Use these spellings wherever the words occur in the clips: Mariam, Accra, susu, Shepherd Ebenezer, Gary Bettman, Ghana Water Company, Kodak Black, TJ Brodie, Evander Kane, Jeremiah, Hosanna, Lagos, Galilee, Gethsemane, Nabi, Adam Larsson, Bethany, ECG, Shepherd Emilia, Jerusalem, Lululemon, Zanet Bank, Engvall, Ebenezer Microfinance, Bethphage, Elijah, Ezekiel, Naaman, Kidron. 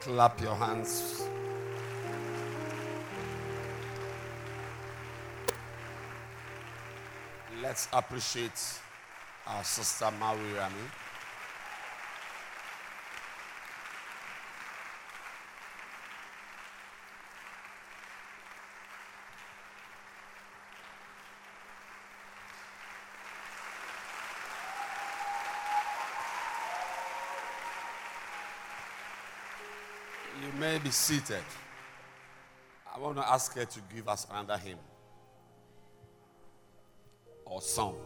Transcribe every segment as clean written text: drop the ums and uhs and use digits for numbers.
Clap your hands. Let's appreciate our sister Mariam. Be seated. I want to ask her to give us another hymn or song.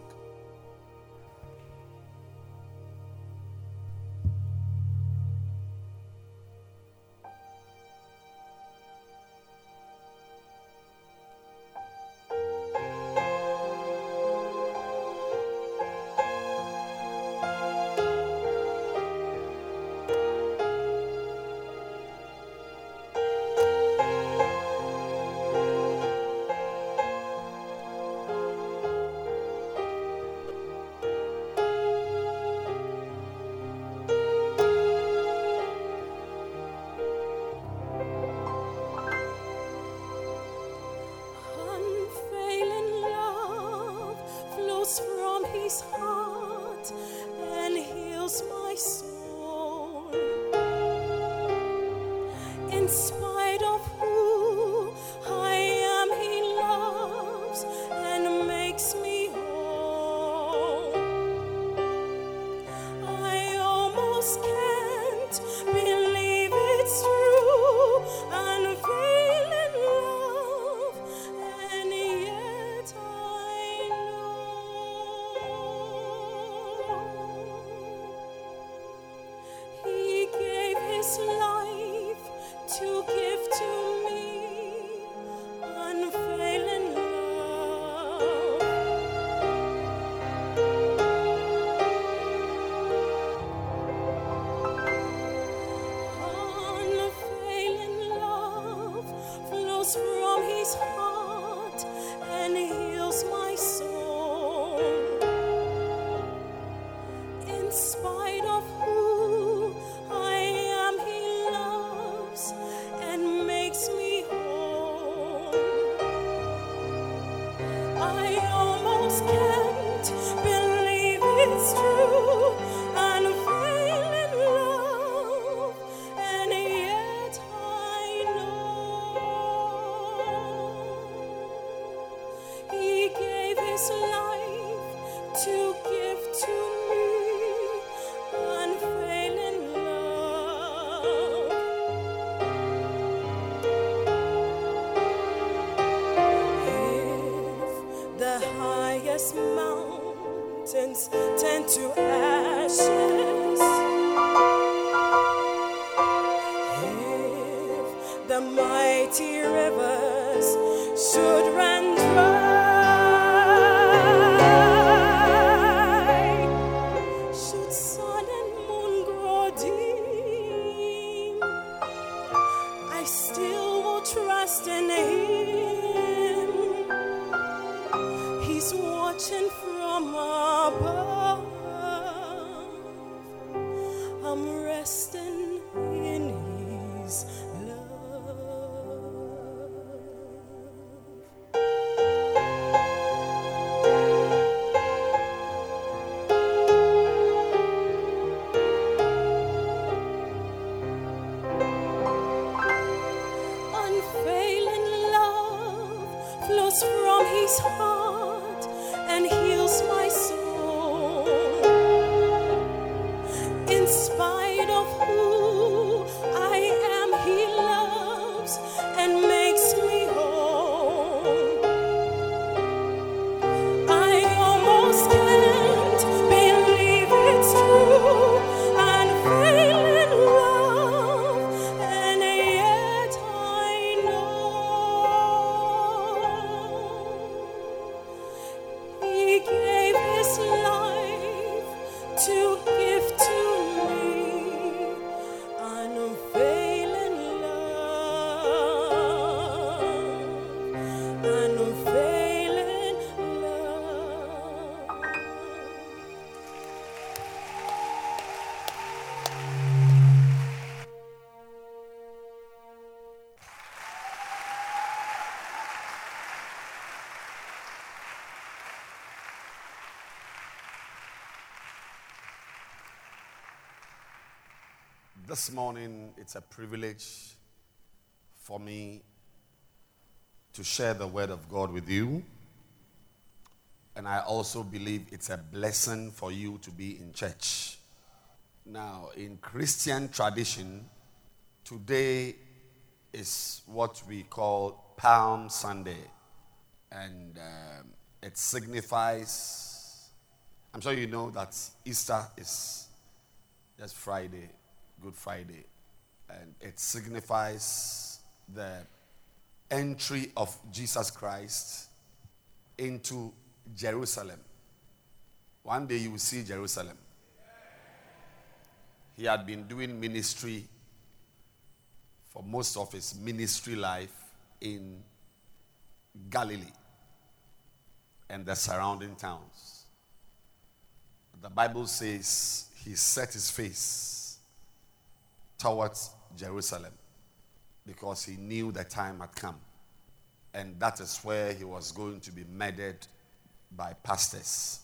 in spite of who I am, He loves and makes me whole. I almost can't believe it's true, unfailing love, and yet I know He gave His life to give to me unfailing love. Unfailing love flows from His heart and heals my soul. In spite of who I am, He loves and makes me whole. I almost can't believe it's true, unfailing love, and yet I know He gave His life to give to me unfailing love. If the highest mountains turn to ashes, if the mighty rivers should run dry, should sun and moon grow dim, I still will trust in Him. He's watching from above. I'm resting in His love. Unfailing love flows from His heart and heals my soul. In spite of who I am, He loves and makes me whole. I almost can't believe it's true, unfailing love, and yet I know He gave His life to give to me unfailing love. Unfailing love. This morning, it's a privilege for me to share the Word of God with you. And I also believe it's a blessing for you to be in church. Now, in Christian tradition, today is what we call Palm Sunday. And it signifies, I'm sure you know that Easter is just Friday, Good Friday, and it signifies the entry of Jesus Christ into Jerusalem. One day you will see Jerusalem. He had been doing ministry for most of his ministry life in Galilee and the surrounding towns. The Bible says he set his face towards Jerusalem because he knew the time had come, and that is where he was going to be murdered by pastors.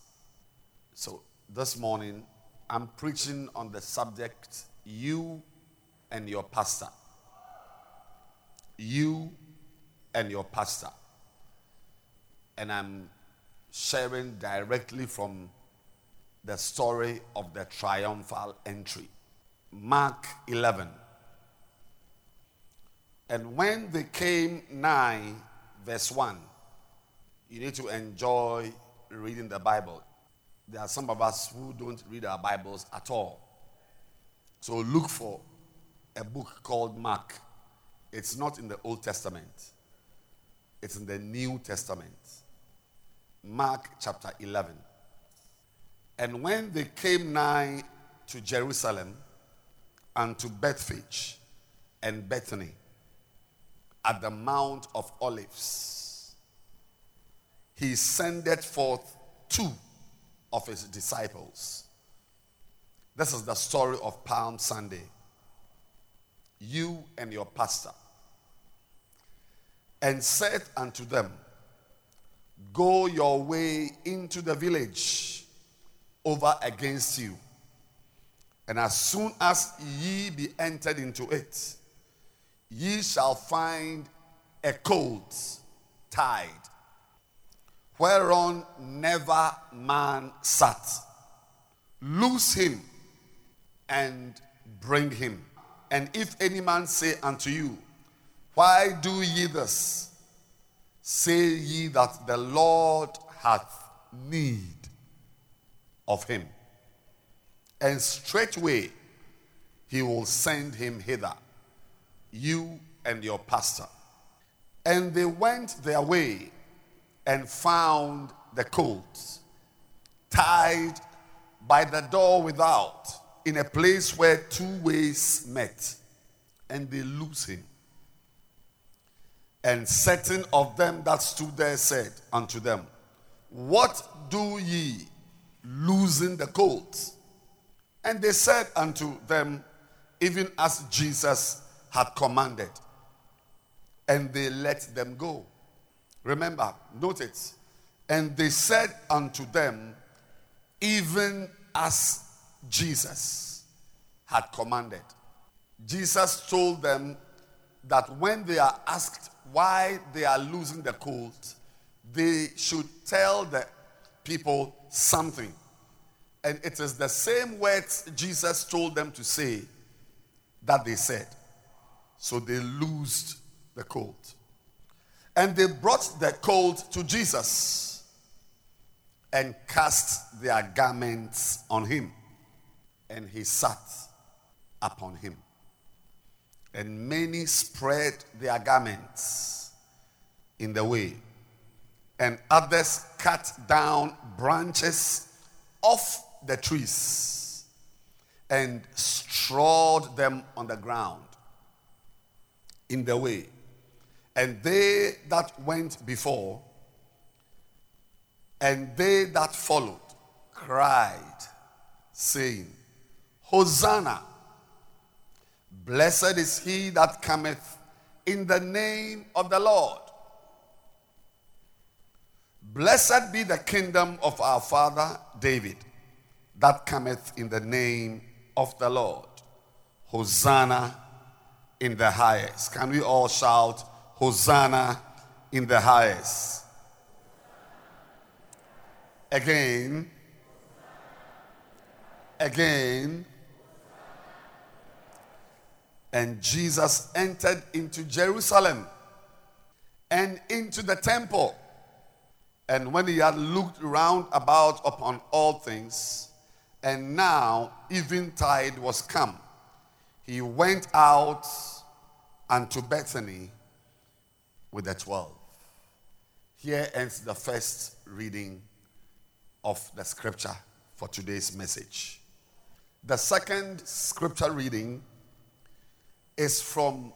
So this morning I'm preaching on the subject, you and your pastor. you and your pastor. And I'm sharing directly from the story of the triumphal entry. Mark 11. And when they came nigh, verse 1, you need to enjoy reading the Bible. There are some of us who don't read our Bibles at all. So look for a book called Mark. It's not in the Old Testament. It's in the New Testament. Mark chapter 11. And when they came nigh to Jerusalem and to Bethphage and Bethany at the Mount of Olives, he sendeth forth two of his disciples. This is the story of Palm Sunday. You and your pastor. And said unto them, go your way into the village over against you. And as soon as ye be entered into it, ye shall find a colt tied, whereon never man sat. Loose him and bring him. And if any man say unto you, why do ye this? Say ye that the Lord hath need of him. And straightway he will send him hither, you and your pastor. And they went their way and found the colt tied by the door without, in a place where two ways met, and they loosed him. And certain of them that stood there said unto them, what do ye loosing the colt? And they said unto them, even as Jesus had commanded. And they let them go. Remember, note it. And they said unto them, even as Jesus had commanded. Jesus told them that when they are asked why they are losing the colt, they should tell the people something. And it is the same words Jesus told them to say that they said. So they loosed the colt. And they brought the colt to Jesus and cast their garments on him. And he sat upon him. And many spread their garments in the way. And others cut down branches off the trees and strewed them on the ground in the way. And they that went before and they that followed cried, saying, Hosanna! Blessed is he that cometh in the name of the Lord. Blessed be the kingdom of our father David, that cometh in the name of the Lord. Hosanna in the highest. Can we all shout, Hosanna in the highest? Again. Again. And Jesus entered into Jerusalem and into the temple. And when he had looked round about upon all things, and now eventide was come, he went out unto Bethany with the 12. Here ends the first reading of the scripture for today's message. The second scripture reading is from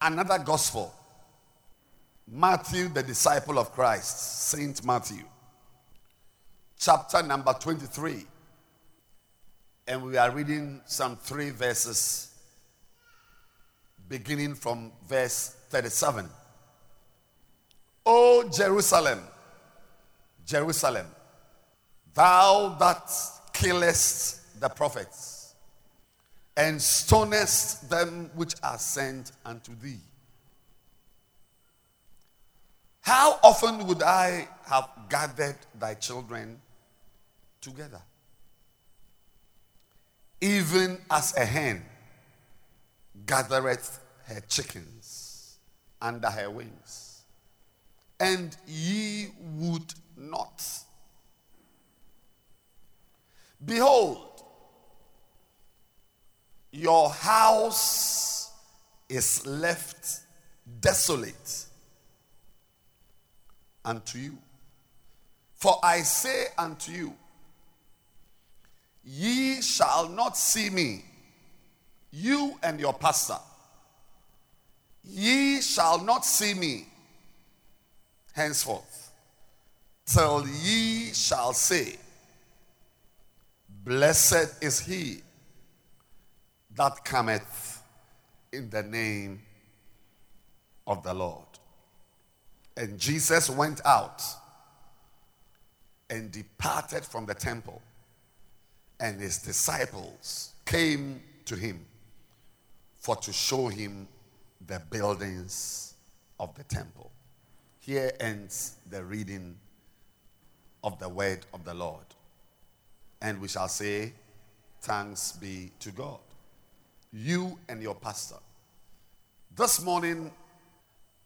another gospel. Matthew, the disciple of Christ, Saint Matthew, chapter number 23. And we are reading some 3 verses, beginning from verse 37. O Jerusalem, Jerusalem, thou that killest the prophets, and stonest them which are sent unto thee. How often would I have gathered thy children together? Even as a hen gathereth her chickens under her wings, and ye would not. Behold, your house is left desolate unto you. For I say unto you, ye shall not see me, you and your pastor. Ye shall not see me henceforth, till ye shall say, blessed is he that cometh in the name of the Lord. And Jesus went out and departed from the temple, and his disciples came to him for to show him the buildings of the temple. Here ends the reading of the word of the Lord. And we shall say, thanks be to God. You and your pastor. This morning,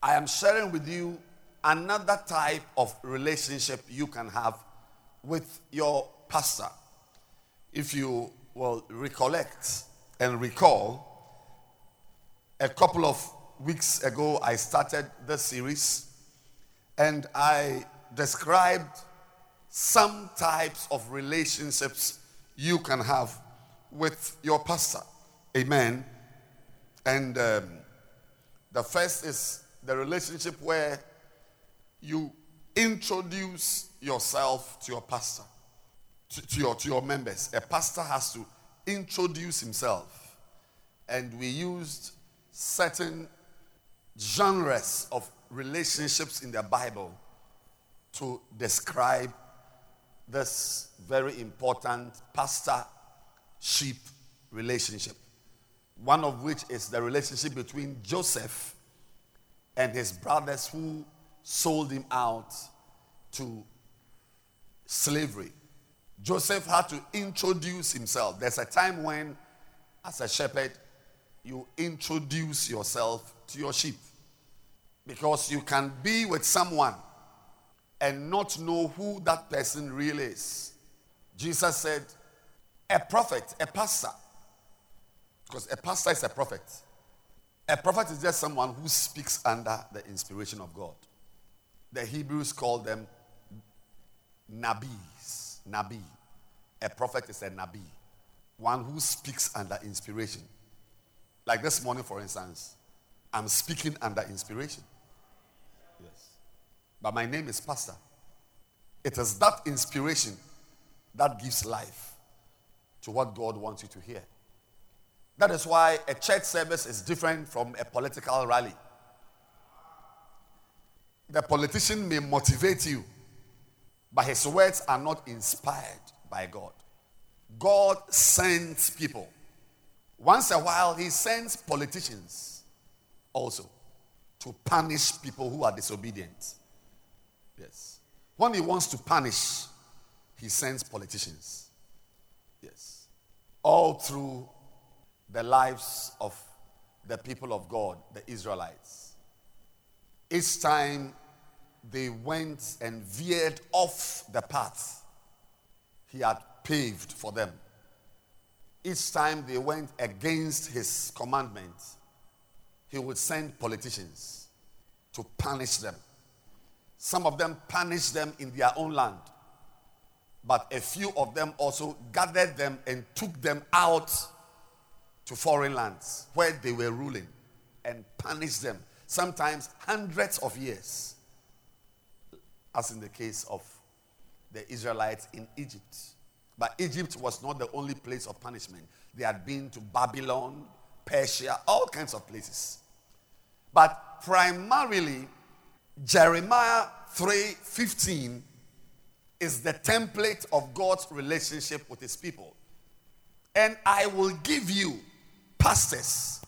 I am sharing with you another type of relationship you can have with your pastor. If you will recollect and recall, a couple of weeks ago, I started this series and I described some types of relationships you can have with your pastor. Amen. And the first is the relationship where you introduce yourself to your pastor, to your members. A pastor has to introduce himself. And we used certain genres of relationships in the Bible to describe this very important pastor-sheep relationship. One of which is the relationship between Joseph and his brothers who sold him out to slavery. Joseph had to introduce himself. There's a time when, as a shepherd, you introduce yourself to your sheep. Because you can be with someone and not know who that person really is. Jesus said, a prophet, a pastor. Because a pastor is a prophet. A prophet is just someone who speaks under the inspiration of God. The Hebrews call them nabis. Nabi. A prophet is a nabi. One who speaks under inspiration. Like this morning, for instance, I'm speaking under inspiration. Yes. But my name is Pastor. It is that inspiration that gives life to what God wants you to hear. That is why a church service is different from a political rally. The politician may motivate you, but his words are not inspired by God. God sends people. Once a while, he sends politicians also to punish people who are disobedient. Yes. When he wants to punish, he sends politicians. Yes. All through the lives of the people of God, the Israelites. Each time they went and veered off the path he had paved for them. Each time they went against his commandments, he would send politicians to punish them. Some of them punished them in their own land, but a few of them also gathered them and took them out to foreign lands where they were ruling and punished them, sometimes hundreds of years, as in the case of the Israelites in Egypt. But Egypt was not the only place of punishment. They had been to Babylon, Persia, all kinds of places. But primarily, Jeremiah 3:15 is the template of God's relationship with his people. And I will give you pastors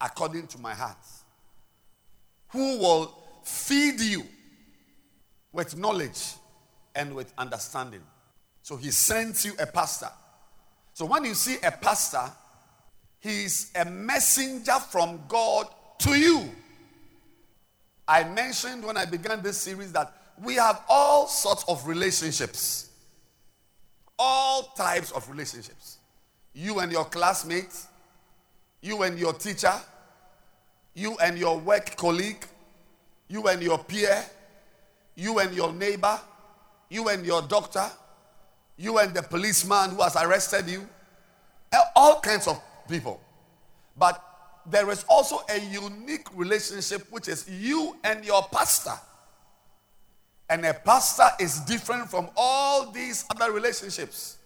according to my heart, who will feed you with knowledge and with understanding. So he sends you a pastor. So when you see a pastor, he is a messenger from God to you. I mentioned when I began this series that we have all sorts of relationships. All types of relationships. You and your classmates, you and your teacher, you and your work colleague, you and your peer, you and your neighbor, you and your doctor, you and the policeman who has arrested you. All kinds of people. But there is also a unique relationship which is you and your pastor. And a pastor is different from all these other relationships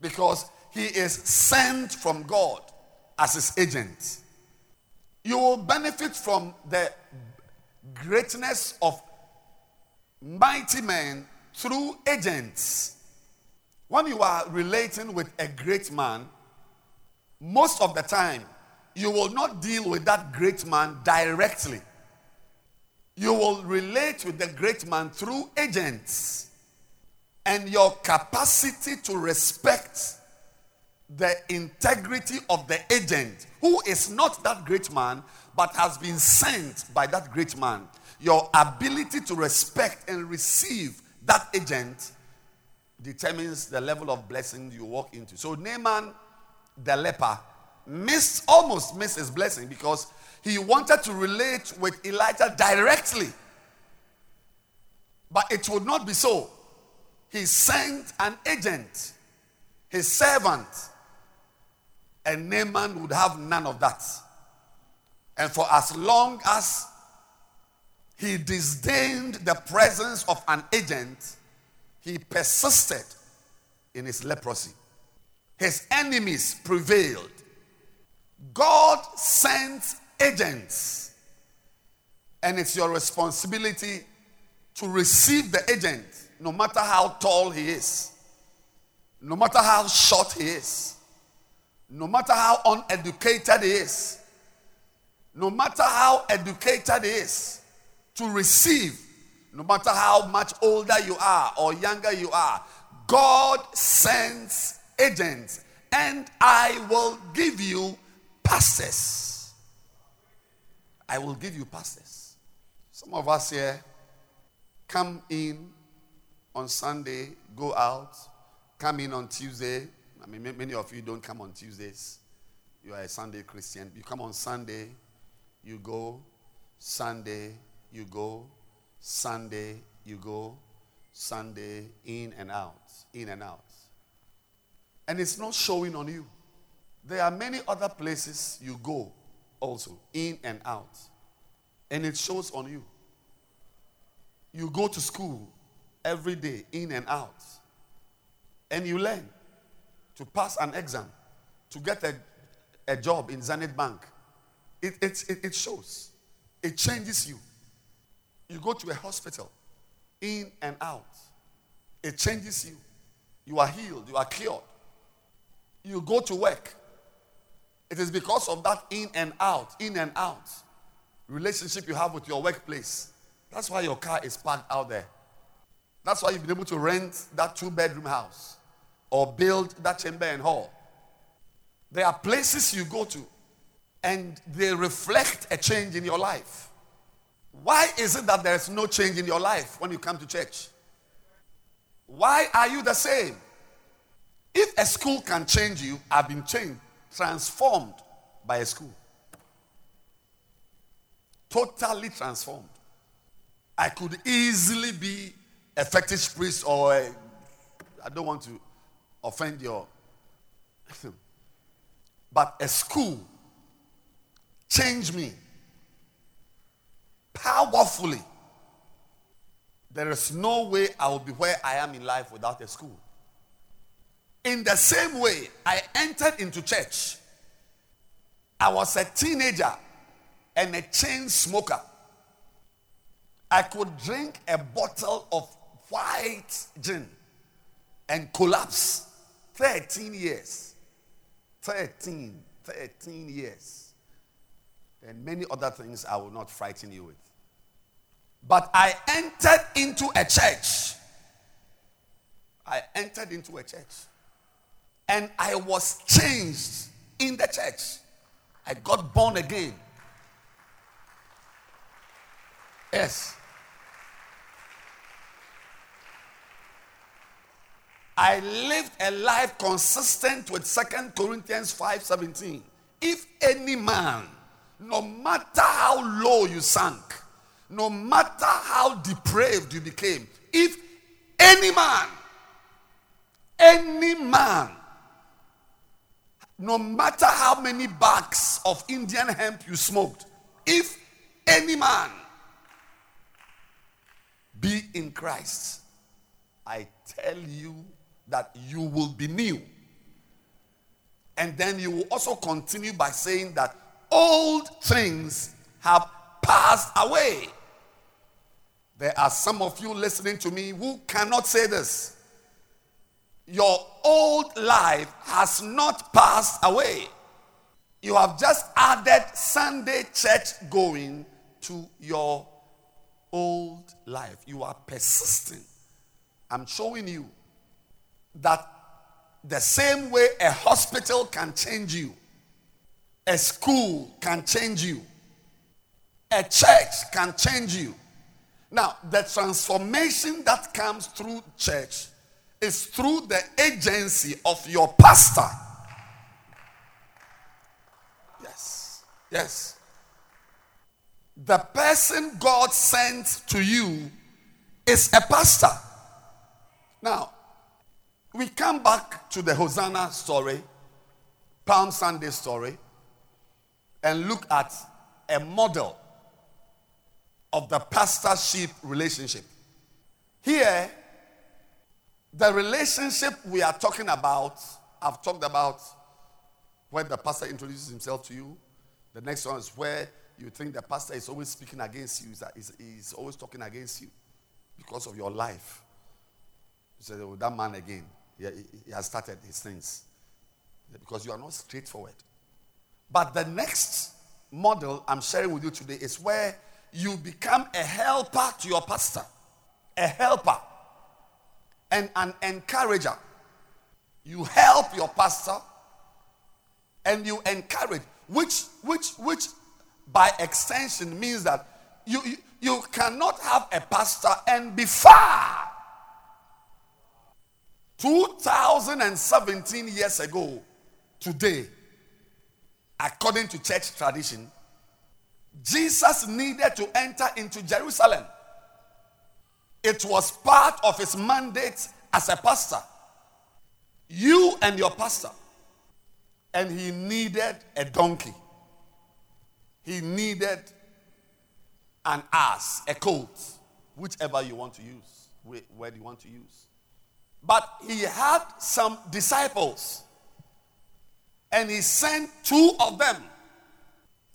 because he is sent from God as his agent. You will benefit from the greatness of mighty men through agents. When you are relating with a great man, most of the time, you will not deal with that great man directly. You will relate with the great man through agents. And your capacity to respect the integrity of the agent, who is not that great man, but has been sent by that great man. Your ability to respect and receive that agent determines the level of blessing you walk into. So Naaman the leper almost missed his blessing because he wanted to relate with Elijah directly. But it would not be so. He sent an agent, his servant, and Naaman would have none of that. And for as long as he disdained the presence of an agent, he persisted in his leprosy. His enemies prevailed. God sends agents, and it's your responsibility to receive the agent, no matter how tall he is, no matter how short he is, no matter how uneducated he is, no matter how educated he is, to receive, no matter how much older you are or younger you are. God sends agents, and I will give you pastors. I will give you pastors. Some of us here come in on Sunday, go out, come in on Tuesday. I mean, many of you don't come on Tuesdays. You are a Sunday Christian. You come on Sunday, you go. Sunday, you go. Sunday, you go. Sunday, in and out, in and out. And it's not showing on you. There are many other places you go also, in and out. And it shows on you. You go to school every day, in and out. And you learn to pass an exam, to get a job in Zanet Bank. It shows. It changes you. You go to a hospital, in and out. It changes you. You are healed. You are cured. You go to work. It is because of that in and out relationship you have with your workplace. That's why your car is parked out there. That's why you've been able to rent that 2-bedroom house or build that chamber and hall. There are places you go to and they reflect a change in your life. Why is it that there is no change in your life when you come to church? Why are you the same? If a school can change you, I've been changed. Transformed by a school. Totally transformed. I could easily be a fetish priest or I don't want to offend your... But a school changed me powerfully. There is no way I will be where I am in life without a school. In the same way, I entered into church. I was a teenager and a chain smoker. I could drink a bottle of white gin and collapse. 13 years. 13 years. And many other things I will not frighten you with. But I entered into a church. And I was changed in the church. I got born again. Yes. I lived a life consistent with 2 Corinthians 5:17. If any man, no matter how low you sank, no matter how depraved you became, if any man, no matter how many bags of Indian hemp you smoked, if any man be in Christ, I tell you that you will be new. And then you will also continue by saying that old things have passed away. There are some of you listening to me who cannot say this. Your old life has not passed away. You have just added Sunday church going to your old life. You are persistent. I'm showing you that the same way a hospital can change you, a school can change you, a church can change you. Now, the transformation that comes through church is through the agency of your pastor. Yes. Yes. The person God sent to you is a pastor. Now, we come back to the Hosanna story, Palm Sunday story, and look at a model of the pastor-sheep relationship. Here, the relationship we are talking about, I've talked about when the pastor introduces himself to you. The next one is where you think the pastor is always speaking against you. He's always talking against you because of your life. You say, oh, that man again. He has started his things. Because you are not straightforward. But the next model I'm sharing with you today is where you become a helper to your pastor. A helper. And an encourager. You help your pastor and you encourage, which by extension means that you cannot have a pastor and be far. 2017 years ago today, according to church tradition, Jesus needed to enter into Jerusalem. It was part of his mandate as a pastor. You and your pastor. And he needed a donkey. He needed an ass, a colt, whichever you want to use, where you want to use. But he had some disciples. And he sent two of them.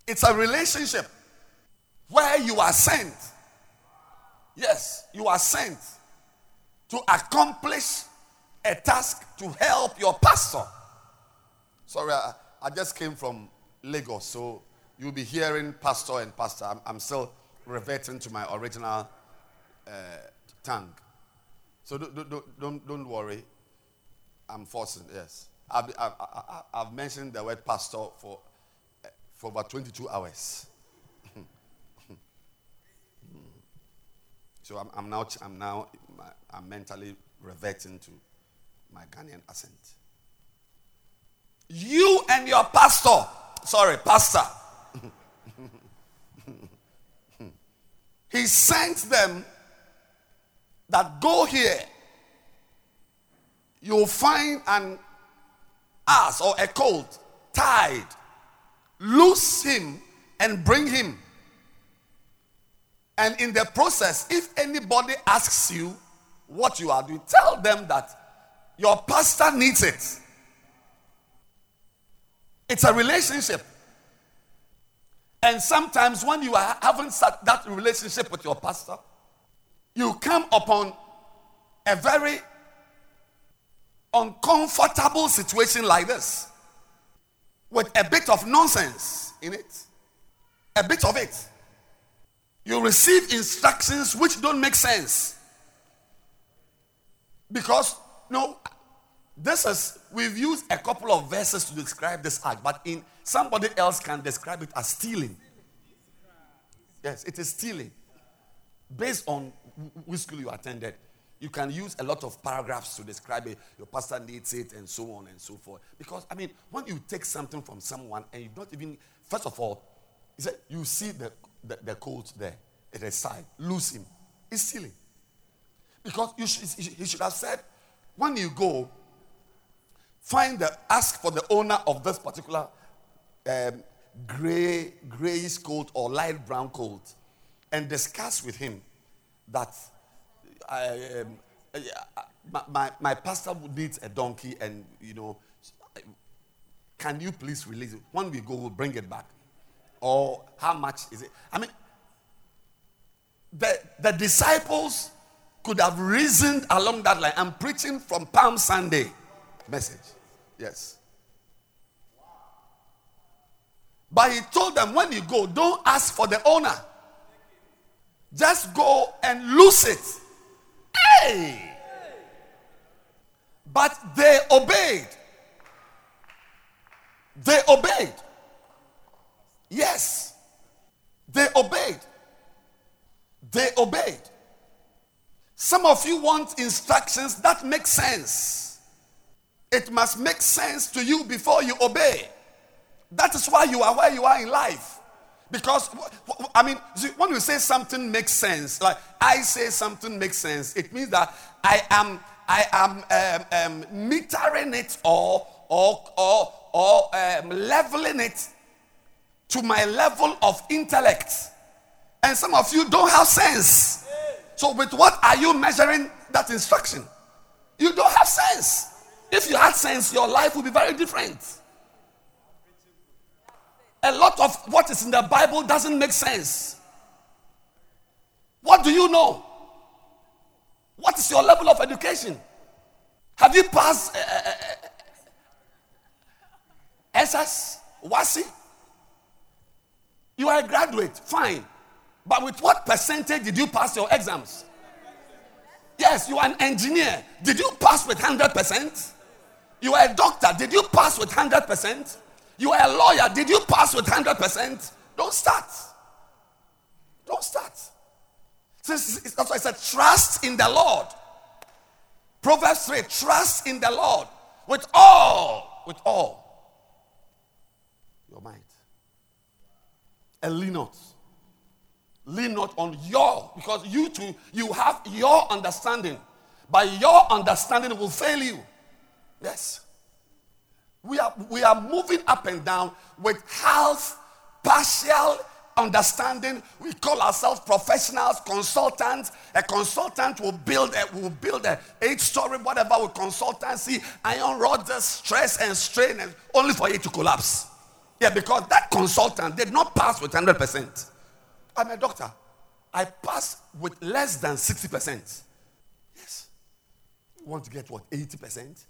It's a relationship where you are sent. Yes, you are sent to accomplish a task to help your pastor. Sorry, I just came from Lagos, so you'll be hearing pastor and pastor. I'm still reverting to my original tongue. So don't worry. I'm forcing, yes. I've mentioned the word pastor for about 22 hours. So I'm mentally reverting to my Ghanaian accent. You and your pastor. He sent them that go here. You'll find an ass or a colt tied. Loose him and bring him. And in the process, if anybody asks you what you are doing, tell them that your pastor needs it. It's a relationship. And sometimes when you haven't started that relationship with your pastor, you come upon a very uncomfortable situation like this, with a bit of nonsense in it. A bit of it. You receive instructions which don't make sense. Because, no, this is, we've used a couple of verses to describe this act, but in somebody else can describe it as stealing. Yes, it is stealing. Based on which school you attended, you can use a lot of paragraphs to describe it. Your pastor needs it, and so on and so forth. Because, I mean, when you take something from someone and you don't even, first of all, you see the coat there at the side, lose him. It's stealing. Because he should have said, when you go, ask for the owner of this particular grayish coat or light brown coat, and discuss with him that my pastor needs a donkey, and you know, can you please release it? When we go, we'll bring it back. Or how much is it? I mean, the disciples could have reasoned along that line. I'm preaching from Palm Sunday message. Yes. But he told them, when you go, don't ask for the owner. Just go and lose it. Hey! But they obeyed. They obeyed. Yes, they obeyed. They obeyed. Some of you want instructions that make sense. It must make sense to you before you obey. That is why you are where you are in life. Because, I mean, when you say something makes sense, like I say something makes sense, it means that I am metering it or leveling it to my level of intellect. And some of you don't have sense. So with what are you measuring that instruction? You don't have sense. If you had sense, your life would be very different. A lot of what is in the Bible doesn't make sense. What do you know? What is your level of education? Have you passed SS, WASI? You are a graduate, fine. But with what percentage did you pass your exams? Yes, you are an engineer. Did you pass with 100%? You are a doctor. Did you pass with 100%? You are a lawyer. Did you pass with 100%? Don't start. Don't start. That's why I said, trust in the Lord. Proverbs 3, trust in the Lord with all your might. And lean not on your, because you too, you have your understanding, but your understanding will fail you. Yes. We are moving up and down with half, partial understanding. We call ourselves professionals, consultants. A consultant will build a 8-story, whatever, with consultancy, iron rods, stress and strain, and only for it to collapse. Yeah, because that consultant did not pass with 100%. I'm a doctor. I passed with less than 60%. Yes. You want to get what, 80%?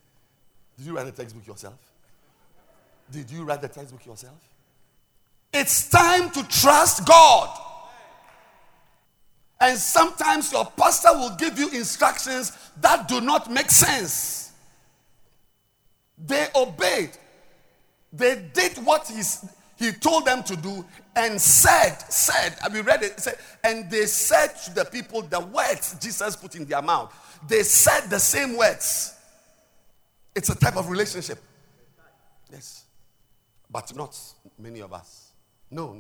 Did you write the textbook yourself? Did you write the textbook yourself? It's time to trust God. And sometimes your pastor will give you instructions that do not make sense. They obeyed. They did what he told them to do, and said, I mean, read it, said, and they said to the people the words Jesus put in their mouth. They said the same words. It's a type of relationship. Yes. But not many of us. No.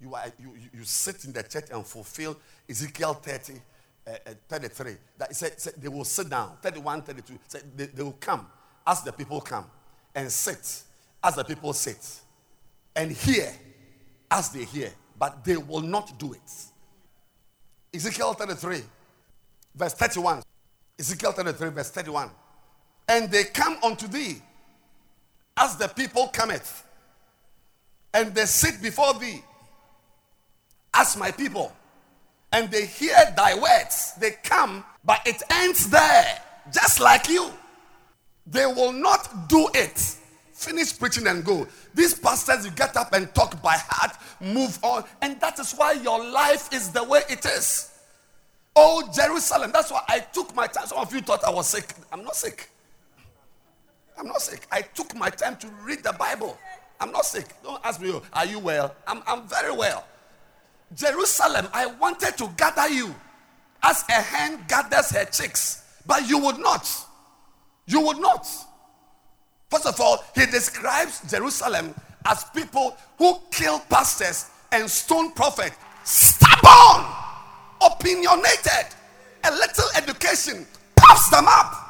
You sit in the church and fulfill Ezekiel 30, 33. That said they will sit down. 31, 32. They will come as the people come. And sit as the people sit, and hear as they hear, but they will not do it. Ezekiel 33, verse 31. Ezekiel 33, verse 31. And they come unto thee as the people cometh, and they sit before thee as my people, and they hear thy words. They come, but it ends there, just like you. They will not do it, Finish preaching and go. These pastors, you get up and talk by heart, move on. And that is why your life is the way it is. Oh, Jerusalem. That's why I took my time. Some of you thought I was sick. I'm not sick. I'm not sick. I took my time to read the Bible. I'm not sick. Don't ask me, are you well? I'm very well. Jerusalem, I wanted to gather you as a hen gathers her chicks, but you would not. You would not. First of all, he describes Jerusalem as people who kill pastors and stone prophets. Stubborn, opinionated, a little education puffs them up.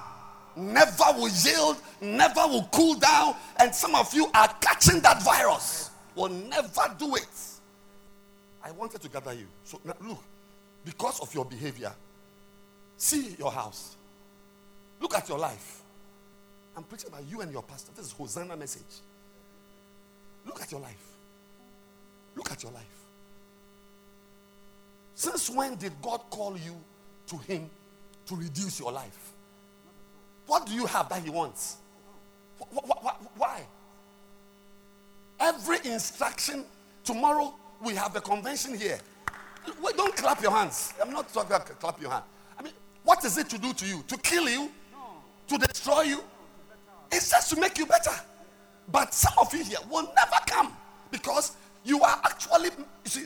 Never will yield, never will cool down, and some of you are catching that virus. Will never do it. I wanted to gather you. So now look, because of your behavior, see your house. Look at your life. I'm preaching about you and your pastor. This is Hosanna message. Look at your life. Look at your life. Since when did God call you to him to reduce your life? What do you have that he wants? Why? Every instruction, tomorrow we have the convention here. Don't clap your hands. I'm not talking about clap your hand. I mean, what is it to do to you? To kill you? To destroy you? It's just to make you better. But some of you here will never come because you are actually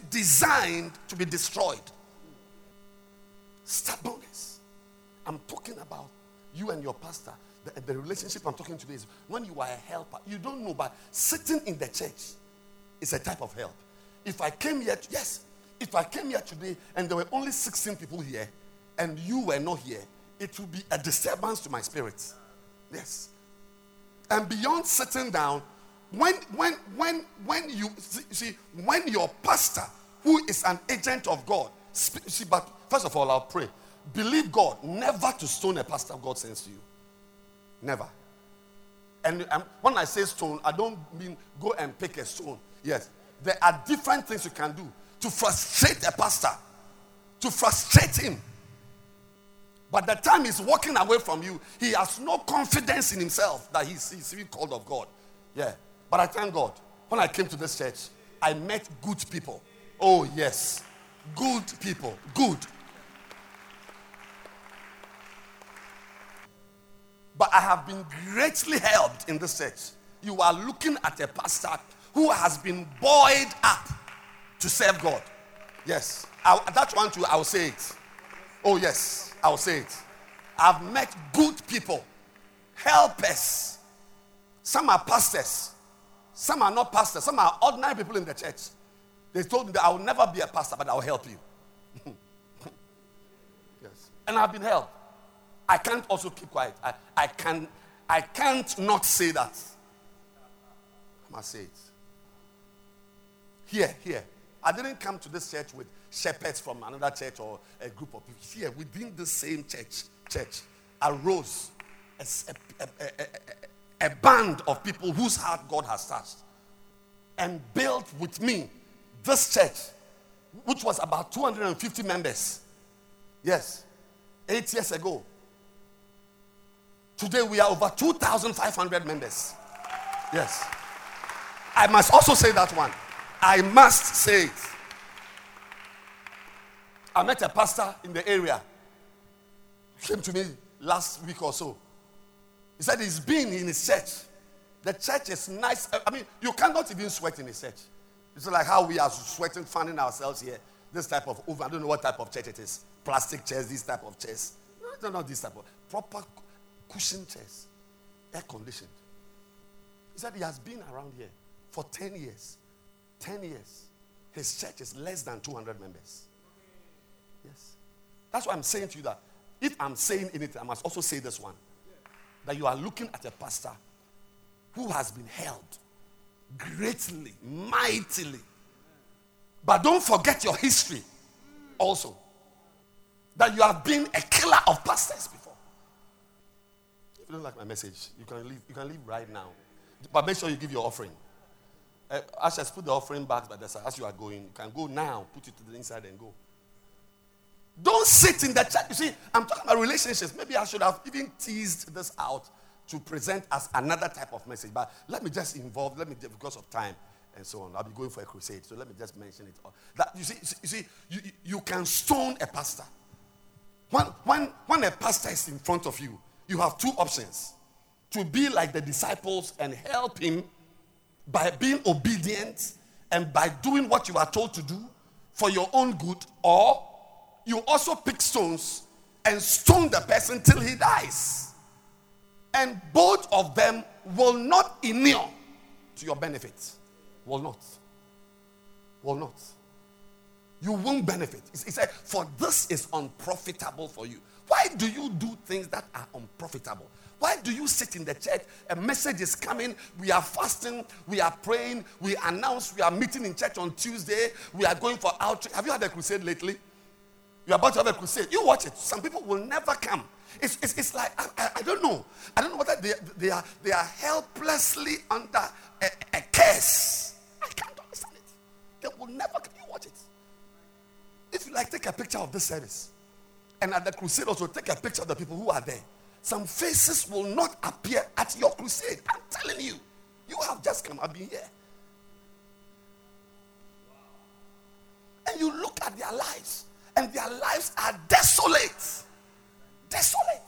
designed to be destroyed. Stubbornness. I'm talking about you and your pastor. The relationship I'm talking today is when you are a helper. You don't know, but sitting in the church is a type of help. If I came here today and there were only 16 people here and you were not here, it would be a disturbance to my spirit. Yes. And beyond sitting down, when you see, when your pastor, who is an agent of God, but first of all, I'll pray. Believe God never to stone a pastor God sends to you. Never. And when I say stone, I don't mean go and pick a stone. Yes. There are different things you can do to frustrate a pastor, to frustrate him. But the time he's walking away from you, he has no confidence in himself that he's being called of God. Yeah. But I thank God. When I came to this church, I met good people. Oh, yes. Good people. Good. But I have been greatly helped in this church. You are looking at a pastor who has been buoyed up to serve God. Yes. That one too, I will say it. Oh yes, I will say it. I've met good people, helpers. Some are pastors. Some are not pastors. Some are ordinary people in the church. They told me that I will never be a pastor, but I will help you. Yes. And I've been helped. I can't also keep quiet. I can't not say that. I must say it. Here. I didn't come to this church with shepherds from another church or a group of people. Here, within the same church, arose a band of people whose heart God has touched and built with me this church, which was about 250 members. Yes, 8 years ago. Today, we are over 2,500 members. Yes. I must also say that one. I must say it. I met a pastor in the area. He came to me last week or so. He said he's been in his church. The church is nice. I mean, you cannot even sweat in a church. It's like how we are sweating, fanning ourselves here. This type of oven. I don't know what type of church it is. Plastic chairs, these type of chairs. No, not this type of. Proper cushion chairs. Air conditioned. He said he has been around here for 10 years. 10 years. His church is less than 200 members. Yes. That's why I'm saying to you that if I'm saying anything, I must also say this one. That you are looking at a pastor who has been helped greatly, mightily. But don't forget your history also. That you have been a killer of pastors before. If you don't like my message, you can leave right now. But make sure you give your offering. Ashes, put the offering back by the side as you are going. You can go now. Put it to the inside and go. Don't sit in the church. You see, I'm talking about relationships. Maybe I should have even teased this out to present as another type of message. But let me just, because of time and so on, I'll be going for a crusade. So let me just mention it. That you can stone a pastor. When a pastor is in front of you, you have two options: to be like the disciples and help him by being obedient and by doing what you are told to do for your own good, or you also pick stones and stone the person till he dies. And both of them will not inure to your benefit. Will not. You won't benefit. He said, for this is unprofitable for you. Why do you do things that are unprofitable? Why do you sit in the church? A message is coming. We are fasting. We are praying. We announce. We are meeting in church on Tuesday. We are going for outreach. Have you had a crusade lately? You're about to have a crusade. You watch it. Some people will never come. It's like, I don't know. I don't know whether they are helplessly under a curse. I can't understand it. They will never come. You watch it. If you like, take a picture of this service. And at the crusade also, take a picture of the people who are there. Some faces will not appear at your crusade. I'm telling you. You have just come. I've been here. And you look at their lives. And their lives are desolate. Desolate.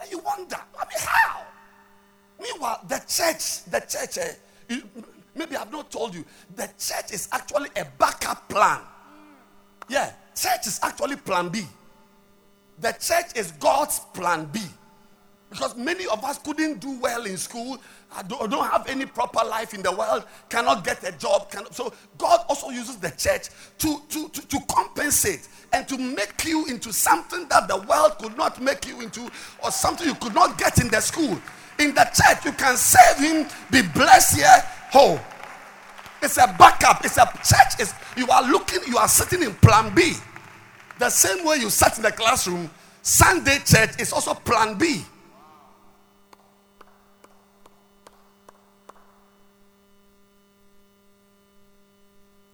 And you wonder, I mean, how? Meanwhile, the church, maybe I've not told you, the church is actually a backup plan. Yeah, church is actually plan B. The church is God's plan B. Because many of us couldn't do well in school, don't have any proper life in the world, cannot get a job. So God also uses the church to compensate and to make you into something that the world could not make you into, or something you could not get in the school. In the church, you can save him, be blessed here, ho. It's a backup. It's a church. You are sitting in plan B. The same way you sat in the classroom, Sunday church is also plan B.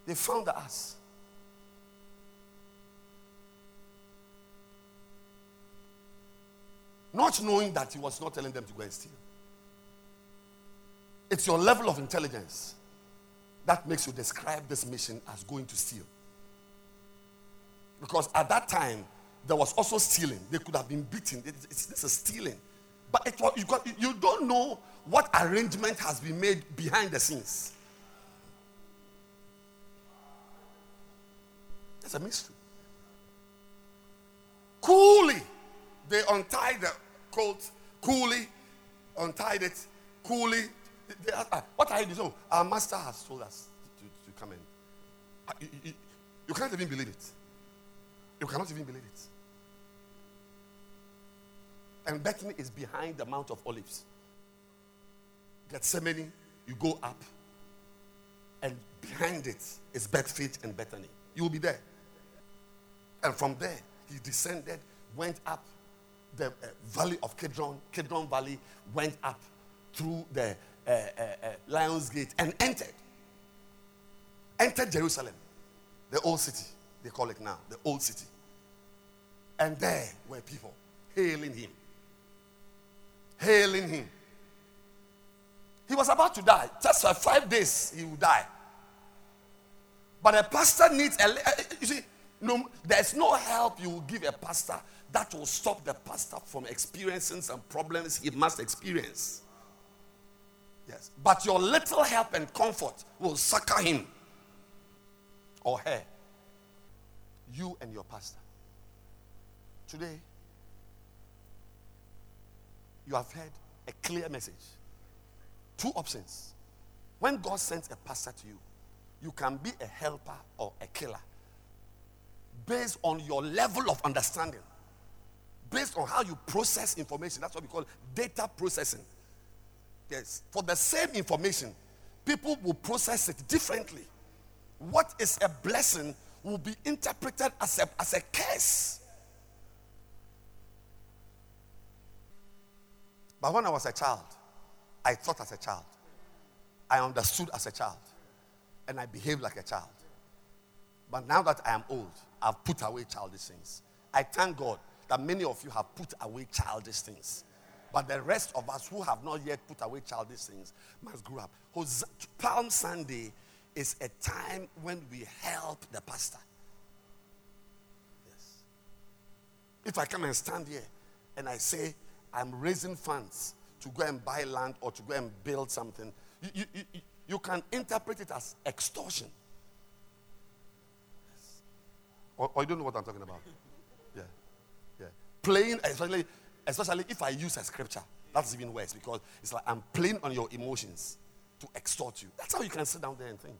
They found us. Not knowing that he was not telling them to go and steal. It's your level of intelligence that makes you describe this mission as going to steal. Because at that time, there was also stealing. They could have been beaten. This is stealing. But you don't know what arrangement has been made behind the scenes. It's a mystery. Coolly, they untied the coat. Coolly, untied it. Coolly, they asked, what are you doing? So, our master has told us to come in. You can't even believe it. You cannot even believe it. And Bethany is behind the Mount of Olives. Gethsemane, you go up, and behind it is Bethphage and Bethany. You will be there. And from there, he descended, went up the valley of Kidron Valley, went up through the Lion's Gate and entered Jerusalem, the old city, they call it now, the old city. And there were people hailing him. He was about to die. Just for 5 days, he would die. But a pastor needs there's no help you will give a pastor that will stop the pastor from experiencing some problems he must experience. Yes. But your little help and comfort will succor him or her. You and your pastor. Today, you have heard a clear message. Two options. When God sends a pastor to you, you can be a helper or a killer based on your level of understanding, based on how you process information. That's what we call data processing. Yes. For the same information, people will process it differently. What is a blessing will be interpreted as a curse. But when I was a child, I thought as a child. I understood as a child. And I behave like a child. But now that I am old, I've put away childish things. I thank God that many of you have put away childish things. But the rest of us who have not yet put away childish things must grow up. Palm Sunday is a time when we help the pastor. Yes. If I come and stand here and I say I'm raising funds to go and buy land or to go and build something, you can interpret it as extortion. Yes. Or you don't know what I'm talking about. Yeah. Yeah. Playing, especially if I use a scripture, that's even worse, because it's like I'm playing on your emotions to extort you. That's how you can sit down there and think.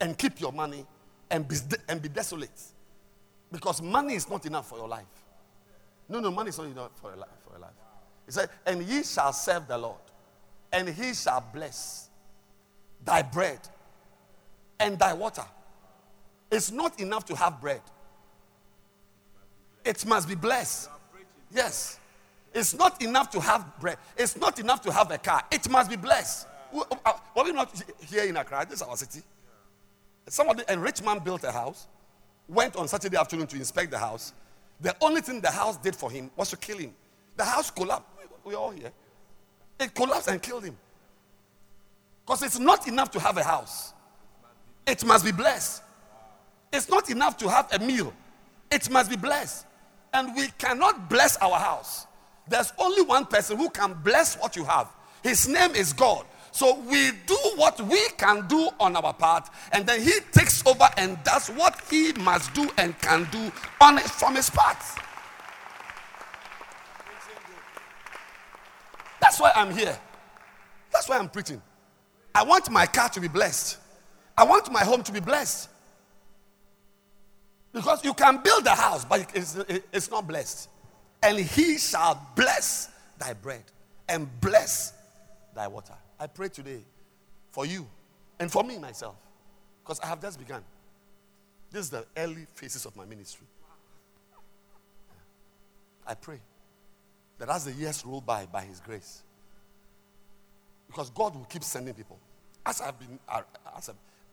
And keep your money and be desolate. Because money is not enough for your life. No, money is not enough for your life. He said, and ye shall serve the Lord, and he shall bless thy bread and thy water. It's not enough to have bread. It must be blessed. Yes. It's not enough to have bread. It's not enough to have a car. It must be blessed. Were we not here in Accra? This is our city. A rich man built a house, went on Saturday afternoon to inspect the house. The only thing the house did for him was to kill him. The house collapsed. We're all here. It collapsed and killed him. Because it's not enough to have a house. It must be blessed. It's not enough to have a meal. It must be blessed. And we cannot bless our house. There's only one person who can bless what you have. His name is God. So we do what we can do on our part, and then he takes over and does what he must do and can do from his part. That's why I'm here. That's why I'm preaching. I want my car to be blessed. I want my home to be blessed. Because you can build a house, but it's not blessed. And he shall bless thy bread and bless thy water. I pray today for you and for me myself, because I have just begun. This is the early phases of my ministry. I pray that as the years roll by his grace, because God will keep sending people. As I've been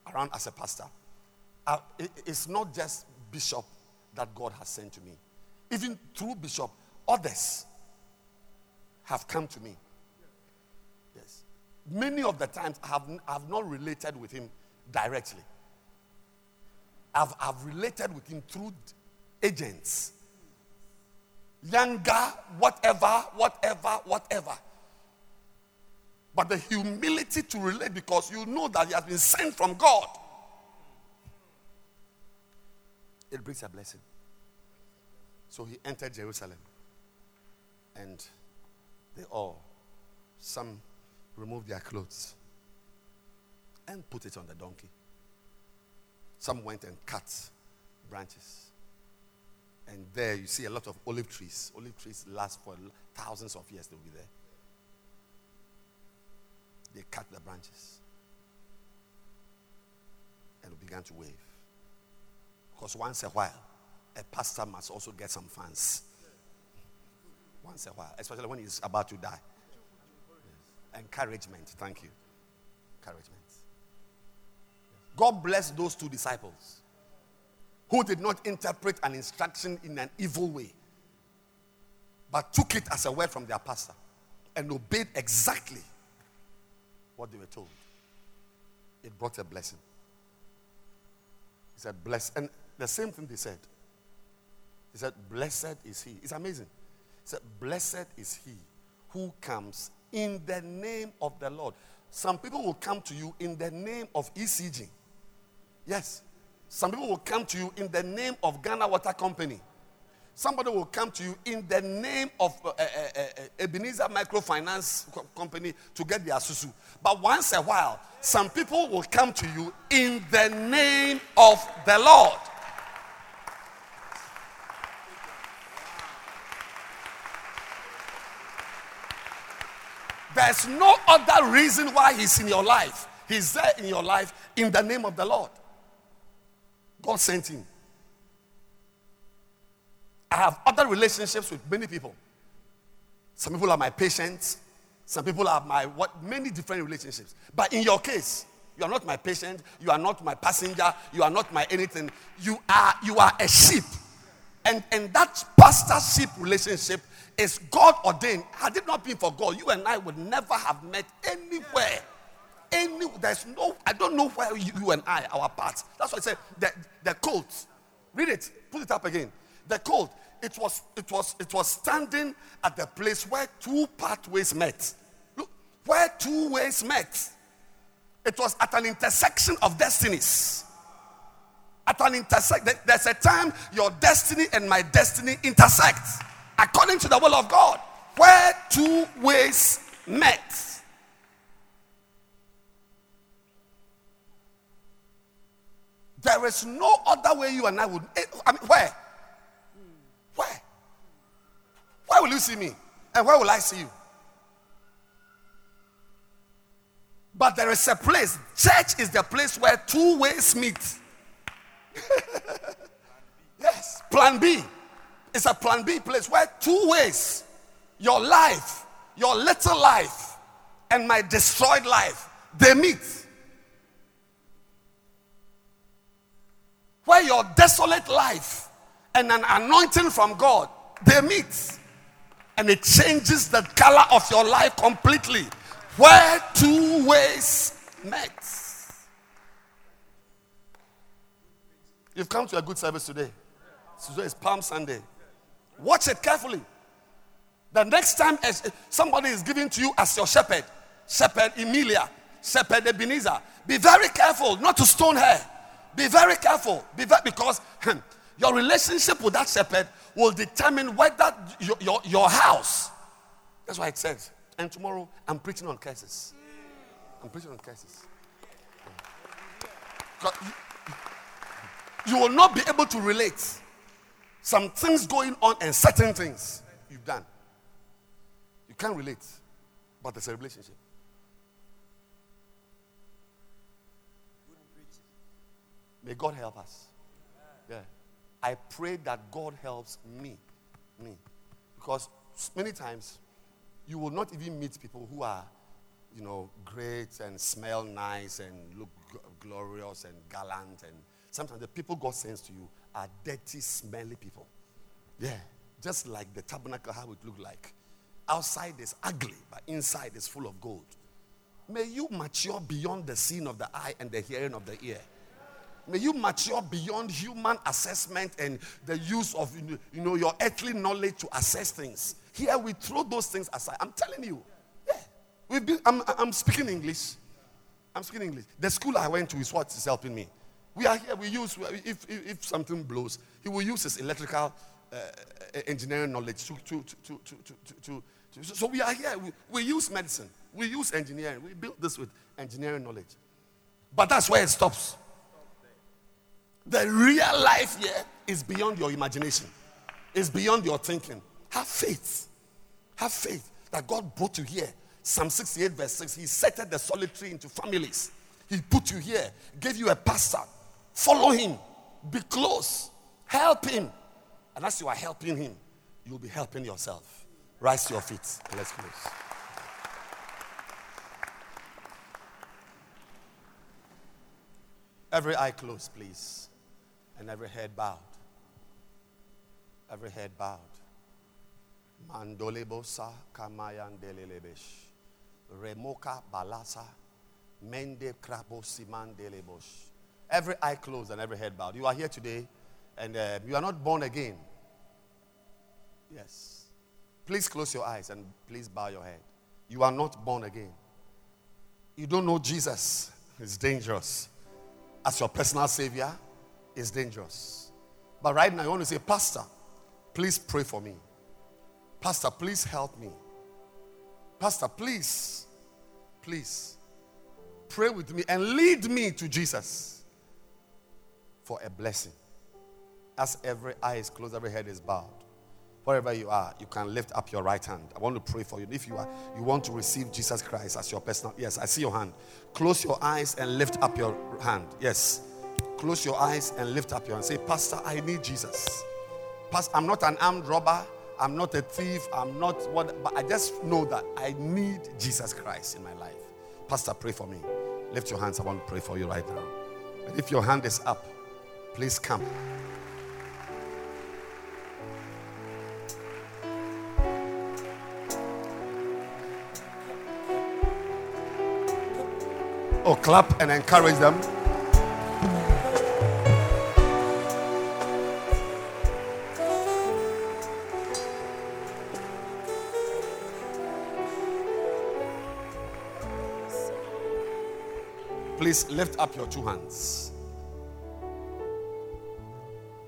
around as a pastor, it's not just Bishop that God has sent to me. Even through Bishop, others have come to me. Yes. Many of the times, I have not related with him directly. I've related with him through agents. Younger, whatever. But the humility to relate, because you know that he has been sent from God. It brings a blessing. So he entered Jerusalem. And they all, some removed their clothes and put it on the donkey. Some went and cut branches. And there you see a lot of olive trees. Olive trees last for thousands of years, they'll be there. They cut the branches and began to wave. Because once a while, a pastor must also get some fans. Once a while, especially when he's about to die. Yes. Encouragement, thank you. Encouragement. God bless those two disciples who did not interpret an instruction in an evil way, but took it as a word from their pastor and obeyed exactly what they were told. It brought a blessing. He said, bless. And the same thing they said. He said, blessed is he. It's amazing. He said, blessed is he who comes in the name of the Lord. Some people will come to you in the name of ECG. Yes. Some people will come to you in the name of Ghana Water Company. Somebody will come to you in the name of Ebenezer Microfinance Company to get their susu. But once a while, some people will come to you in the name of the Lord. There's no other reason why he's in your life. He's there in your life in the name of the Lord. God sent him. I have other relationships with many people. Some people are my patients. Some people are many different relationships. But in your case, you are not my patient. You are not my passenger. You are not my anything. You are a sheep. and that pastorship relationship is God ordained. Had it not been for God, you and I would never have met anywhere. There's no, I don't know where you and I, our paths. That's why I said the colt. Read it. Put it up again. The colt. It was standing at the place where two pathways met. Look, where two ways met. It was at an intersection of destinies. At an intersection, there's a time your destiny and my destiny intersect, according to the will of God, where two ways met. There is no other way you and I would. I mean, where? Where? Where will you see me? And where will I see you? But there is a place. Church is the place where two ways meet. Yes. Plan B. It's a plan B place where two ways. Your life, your little life, and my destroyed life, they meet. Where your desolate life and an anointing from God, they meet. And it changes the color of your life completely. Where two ways met. You've come to a good service today. Today is Palm Sunday. Watch it carefully. The next time somebody is given to you as your shepherd, Shepherd Emilia, Shepherd Ebenezer, be very careful not to stone her. Be very careful because your relationship with that shepherd will determine whether your house. That's why it says. And tomorrow, I'm preaching on curses. I'm preaching on curses. You will not be able to relate some things going on and certain things you've done. You can't relate, but there's a relationship. May God help us. Yeah. I pray that God helps me. Because many times, you will not even meet people who are, great and smell nice and look glorious and gallant. And sometimes the people God sends to you are dirty, smelly people. Yeah. Just like the tabernacle, how it looked like. Outside is ugly, but inside is full of gold. May you mature beyond the seeing of the eye and the hearing of the ear. May you mature beyond human assessment and the use of your earthly knowledge to assess things. Here we throw those things aside. I'm telling you. Yeah. I'm speaking English. I'm speaking English. The school I went to is what is helping me. We are here. We use if something blows, he will use his electrical engineering knowledge to. So we are here. We use medicine. We use engineering. We build this with engineering knowledge. But that's where it stops. The real life here is beyond your imagination. It's beyond your thinking. Have faith. Have faith that God brought you here. Psalm 68 verse 6. He settled the solitary into families. He put you here. Gave you a pastor. Follow him. Be close. Help him. And as you are helping him, you'll be helping yourself. Rise to your feet. Let's close. Every eye closed, please. And every head bowed. Every head bowed. Mandolebosa kamayan delelebesh. Remoka balasa. Mende krabo siman delebosh. Every eye closed and every head bowed. You are here today and you are not born again. Yes. Please close your eyes and please bow your head. You are not born again. You don't know Jesus. It's dangerous. As your personal savior, is dangerous. But right now, I want to say, Pastor, please pray for me. Pastor, please help me. Pastor, please pray with me and lead me to Jesus for a blessing. As every eye is closed, every head is bowed. Wherever you are, you can lift up your right hand. I want to pray for you. If you want to receive Jesus Christ as your personal, yes, I see your hand. Close your eyes and lift up your hand. Yes. Close your eyes and lift up your hand. Say, Pastor, I need Jesus. Pastor, I'm not an armed robber. I'm not a thief. But I just know that I need Jesus Christ in my life. Pastor, pray for me. Lift your hands. I want to pray for you right now. And if your hand is up, please come. or clap and encourage them. Please lift up your two hands.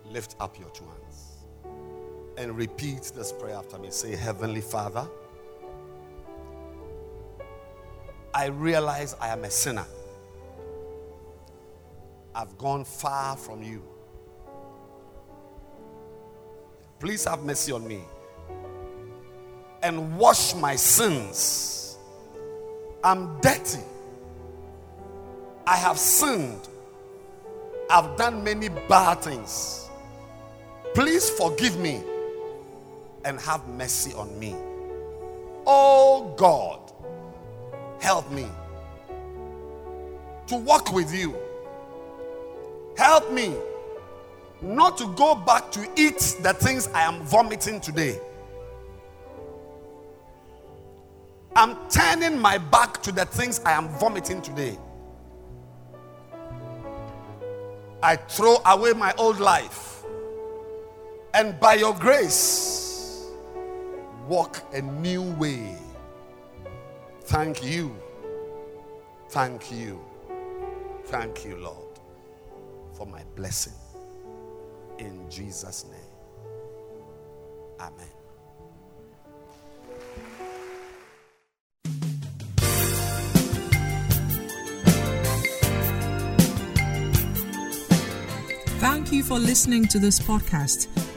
Lift up your two hands and repeat this prayer after me. Say, Heavenly Father, I realize I am a sinner. I've gone far from you. Please have mercy on me and wash my sins. I'm dirty. I have sinned. I've done many bad things. Please forgive me and have mercy on me. Oh God, help me to walk with you. Help me not to go back to eat the things I am vomiting today. I'm turning my back to the things I am vomiting today. I throw away my old life and by your grace walk a new way. Thank you. Thank you. Thank you, Lord, for my blessing. In Jesus' name. Amen. Thank you for listening to this podcast.